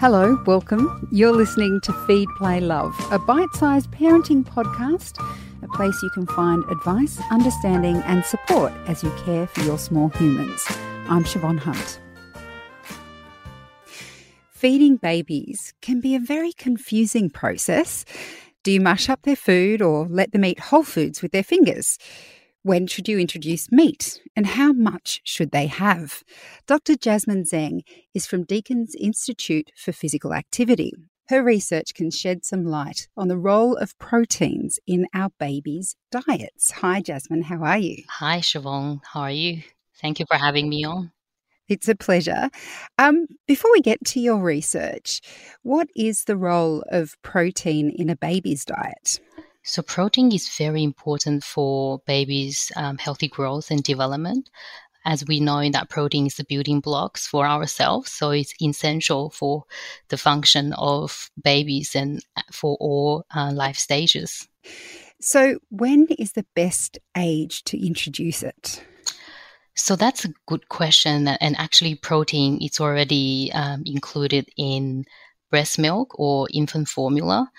Hello, welcome. You're listening to Feed, Play, Love, a bite-sized parenting podcast, a place you can find advice, understanding and support as you care for your small humans. I'm Siobhan Hunt. Feeding babies can be a very confusing process. Do you mash up their food or let them eat whole foods with their fingers? When should you introduce meat and how much should they have? Dr. Jasmine Zeng is from Deakin's Institute for Physical Activity. Her research can shed some light on the role of proteins in our babies' diets. Hi, Jasmine. How are you? Hi, Siobhan. How are you? Thank you for having me on. It's a pleasure. Before we get to your research, what is the role of protein in a baby's diet? So protein is very important for babies' healthy growth and development. As we know that protein is the building blocks for our cells, so it's essential for the function of babies and for all life stages. So when is the best age to introduce it? So that's a good question. And actually protein, it's already included in breast milk or infant formula.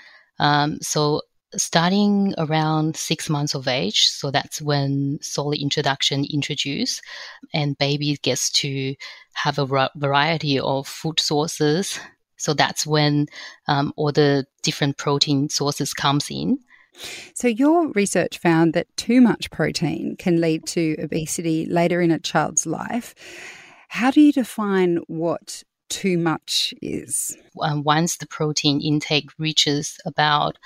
So starting around 6 months of age, so that's when solid introduction introduced, and baby gets to have a variety of food sources. So that's when all the different protein sources comes in. So your research found that too much protein can lead to obesity later in a child's life. How do you define what too much is? Once the protein intake reaches about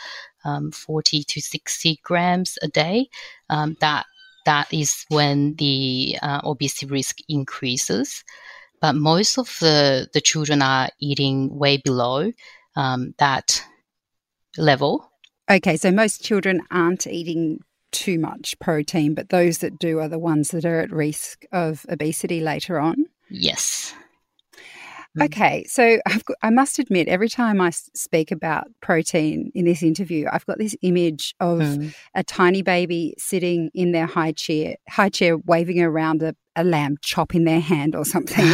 40 to 60 grams a day, that is when the obesity risk increases. But most of the children are eating way below that level. Okay, so most children aren't eating too much protein, but those that do are the ones that are at risk of obesity later on? Yes. Okay, so I must admit, every time I speak about protein in this interview, I've got this image of a tiny baby sitting in their high chair waving around a lamb chop in their hand or something.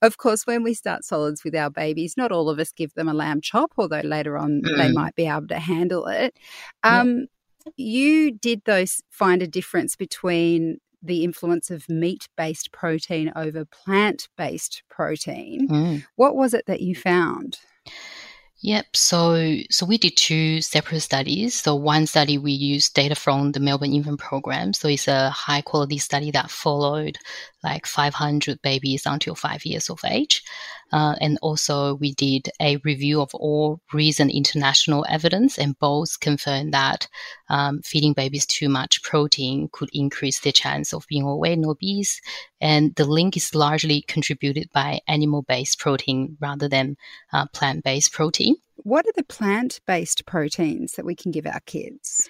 Of course, when we start solids with our babies, not all of us give them a lamb chop, although later on they might be able to handle it. You did, though, find a difference between the influence of meat-based protein over plant-based protein. What was it that you found? Yep, so we did two separate studies. So one study we used data from the Melbourne Infant Program. So it's a high-quality study that followed like 500 babies until 5 years of age. And also we did a review of all recent international evidence, and both confirmed that feeding babies too much protein could increase their chance of being overweight and obese. And the link is largely contributed by animal-based protein rather than plant-based protein. What are the plant-based proteins that we can give our kids?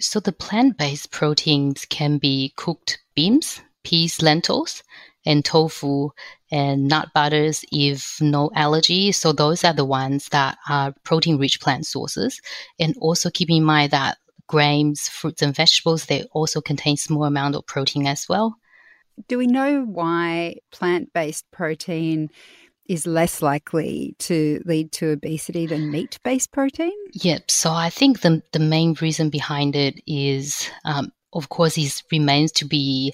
So the plant-based proteins can be cooked beans, peas, lentils, and tofu, and nut butters if no allergy. So those are the ones that are protein-rich plant sources. And also keep in mind that grains, fruits, and vegetables, they also contain small amount of protein as well. Do we know why plant-based protein is less likely to lead to obesity than meat-based protein? Yep. So I think the main reason behind it is of course, it remains to be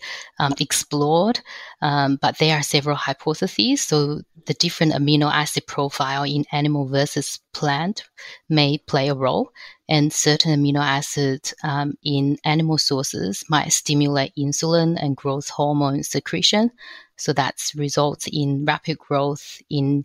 explored, but there are several hypotheses. So the different amino acid profile in animal versus plant may play a role, and certain amino acids in animal sources might stimulate insulin and growth hormone secretion. So that results in rapid growth in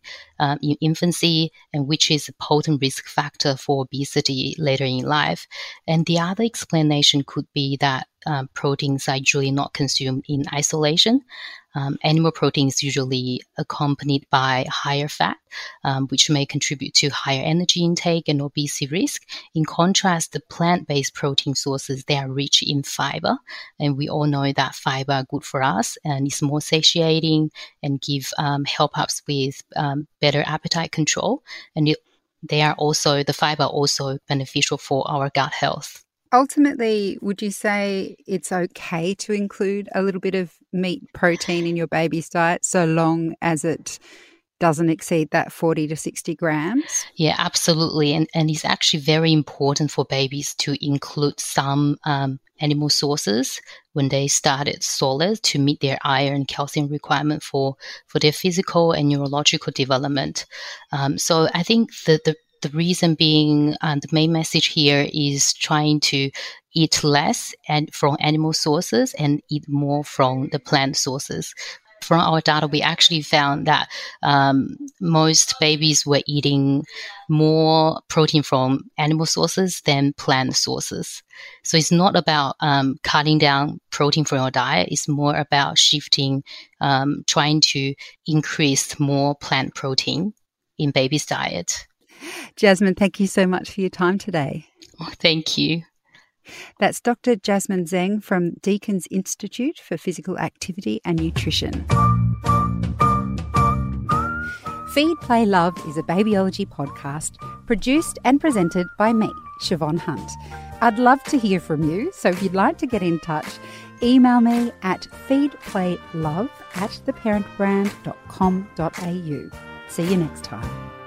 infancy, and which is a potent risk factor for obesity later in life. And the other explanation could be that proteins are usually not consumed in isolation. Animal protein is usually accompanied by higher fat, which may contribute to higher energy intake and obesity risk. In contrast, the plant-based protein sources, they are rich in fiber, and we all know that fiber are good for us and it's more satiating and give help us with better appetite control. And the fiber also beneficial for our gut health. Ultimately, would you say it's okay to include a little bit of meat protein in your baby's diet so long as it doesn't exceed that 40 to 60 grams? Yeah, absolutely. And it's actually very important for babies to include some animal sources when they started solid to meet their iron and calcium requirement for their physical and neurological development. So I think the reason being, the main message here is trying to eat less and from animal sources and eat more from the plant sources. From our data, we actually found that most babies were eating more protein from animal sources than plant sources. So it's not about cutting down protein from your diet. It's more about shifting, trying to increase more plant protein in babies' diet. Jasmine, thank you so much for your time today. Oh, thank you. That's Dr. Jasmine Zeng from Deakin's Institute for Physical Activity and Nutrition. Feed, Play, Love is a babyology podcast produced and presented by me, Siobhan Hunt. I'd love to hear from you, so if you'd like to get in touch, email me at feedplaylove@theparentbrand.com.au. See you next time.